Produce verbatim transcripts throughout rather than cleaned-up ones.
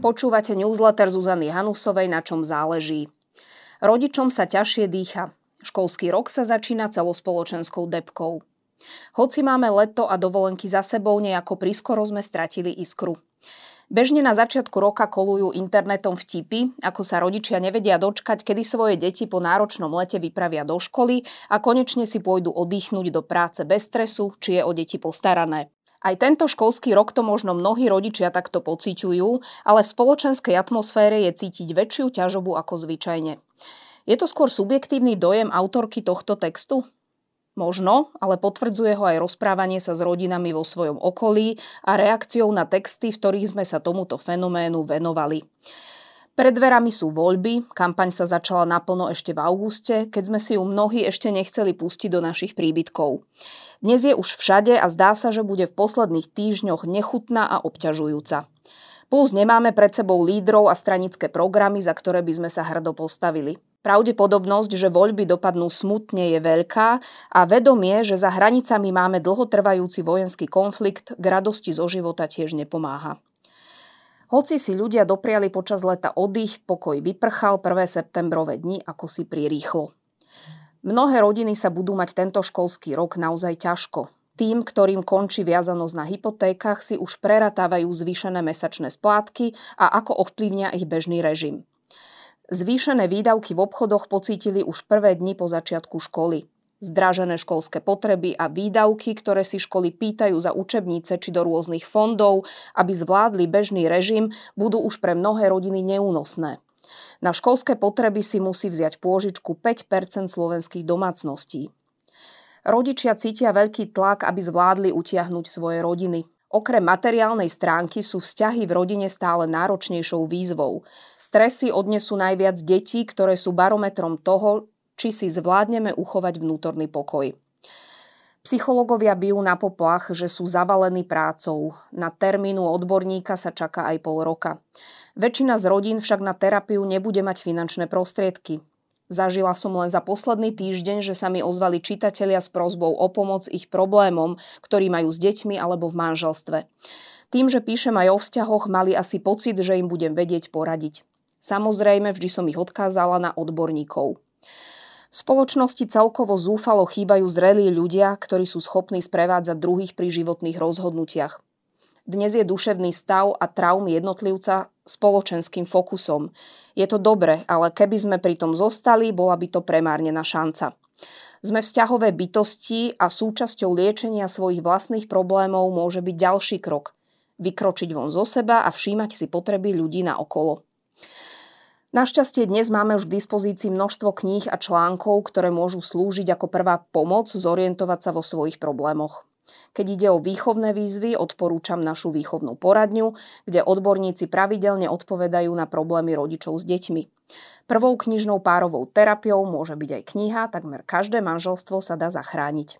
Počúvate newsletter Zuzany Hanusovej Na čom záleží. Rodičom sa ťažšie dýcha. Školský rok sa začína celospoločenskou debkou. Hoci máme leto a dovolenky za sebou, nejako prískoro sme stratili iskru. Bežne na začiatku roka kolujú internetom vtipy, ako sa rodičia nevedia dočkať, kedy svoje deti po náročnom lete vypravia do školy a konečne si pôjdu oddychnúť do práce bez stresu, či je o deti postarané. Aj tento školský rok to možno mnohí rodičia takto pociťujú, ale v spoločenskej atmosfére je cítiť väčšiu ťažobu ako zvyčajne. Je to skôr subjektívny dojem autorky tohto textu? Možno, ale potvrdzuje ho aj rozprávanie sa s rodinami vo svojom okolí a reakciou na texty, v ktorých sme sa tomuto fenoménu venovali. Pred dverami sú voľby, kampaň sa začala naplno ešte v auguste, keď sme si ju mnohí ešte nechceli pustiť do našich príbytkov. Dnes je už všade a zdá sa, že bude v posledných týždňoch nechutná a obťažujúca. Plus nemáme pred sebou lídrov a stranické programy, za ktoré by sme sa hrdo postavili. Pravdepodobnosť, že voľby dopadnú smutne, je veľká a vedomie, že za hranicami máme dlhotrvajúci vojenský konflikt, k radosti zo života tiež nepomáha. Hoci si ľudia dopriali počas leta oddych, pokoj vyprchal, prvé septembrové dni ako si prirýchlo. Mnohé rodiny sa budú mať tento školský rok naozaj ťažko. Tým, ktorým končí viazanosť na hypotékach, si už preratávajú zvýšené mesačné splátky a ako ovplyvnia ich bežný režim. Zvýšené výdavky v obchodoch pocítili už prvé dni po začiatku školy. Zdražené školské potreby a výdavky, ktoré si školy pýtajú za učebnice či do rôznych fondov, aby zvládli bežný režim, budú už pre mnohé rodiny neúnosné. Na školské potreby si musí vziať pôžičku päť percent slovenských domácností. Rodičia cítia veľký tlak, aby zvládli utiahnuť svoje rodiny. Okrem materiálnej stránky sú vzťahy v rodine stále náročnejšou výzvou. Stresy odnesú najviac detí, ktoré sú barometrom toho, či si zvládneme uchovať vnútorný pokoj. Psychológovia bijú na poplach, že sú zavalení prácou. Na termínu odborníka sa čaká aj pol roka. Väčšina z rodín však na terapiu nebude mať finančné prostriedky. Zažila som len za posledný týždeň, že sa mi ozvali čitatelia s prosbou o pomoc ich problémom, ktorí majú s deťmi alebo v manželstve. Tým, že píšem aj o vzťahoch, mali asi pocit, že im budem vedieť poradiť. Samozrejme, vždy som ich odkázala na odborníkov. V spoločnosti celkovo zúfalo chýbajú zrelí ľudia, ktorí sú schopní sprevádzať druhých pri životných rozhodnutiach. Dnes je duševný stav a traumy jednotlivca spoločenským fokusom. Je to dobre, ale keby sme pri tom zostali, bola by to premárnená šanca. Sme vzťahové bytosti a súčasťou liečenia svojich vlastných problémov môže byť ďalší krok. Vykročiť von zo seba a všímať si potreby ľudí naokolo. Našťastie dnes máme už k dispozícii množstvo kníh a článkov, ktoré môžu slúžiť ako prvá pomoc zorientovať sa vo svojich problémoch. Keď ide o výchovné výzvy, odporúčam našu výchovnú poradňu, kde odborníci pravidelne odpovedajú na problémy rodičov s deťmi. Prvou knižnou párovou terapiou môže byť aj kniha, takmer každé manželstvo sa dá zachrániť.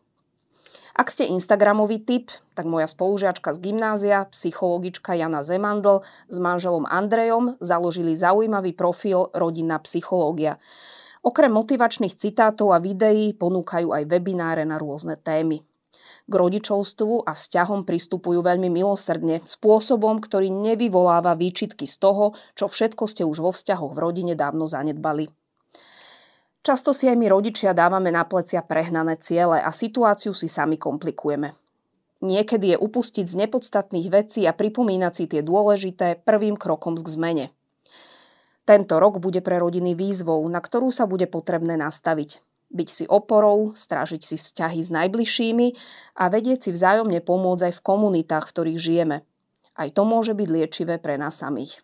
Ak ste instagramový typ, tak moja spolužiačka z gymnázia, psychologička Jana Zemandl s manželom Andrejom založili zaujímavý profil Rodinná psychológia. Okrem motivačných citátov a videí ponúkajú aj webináre na rôzne témy. K rodičovstvu a vzťahom pristupujú veľmi milosrdne, spôsobom, ktorý nevyvoláva výčitky z toho, čo všetko ste už vo vzťahoch v rodine dávno zanedbali. Často si aj my rodičia dávame na plecia prehnané ciele a situáciu si sami komplikujeme. Niekedy je upustiť z nepodstatných vecí a pripomínať si tie dôležité prvým krokom k zmene. Tento rok bude pre rodiny výzvou, na ktorú sa bude potrebné nastaviť. Byť si oporou, strážiť si vzťahy s najbližšími a vedieť si vzájomne pomôcť aj v komunitách, v ktorých žijeme. Aj to môže byť liečivé pre nás samých.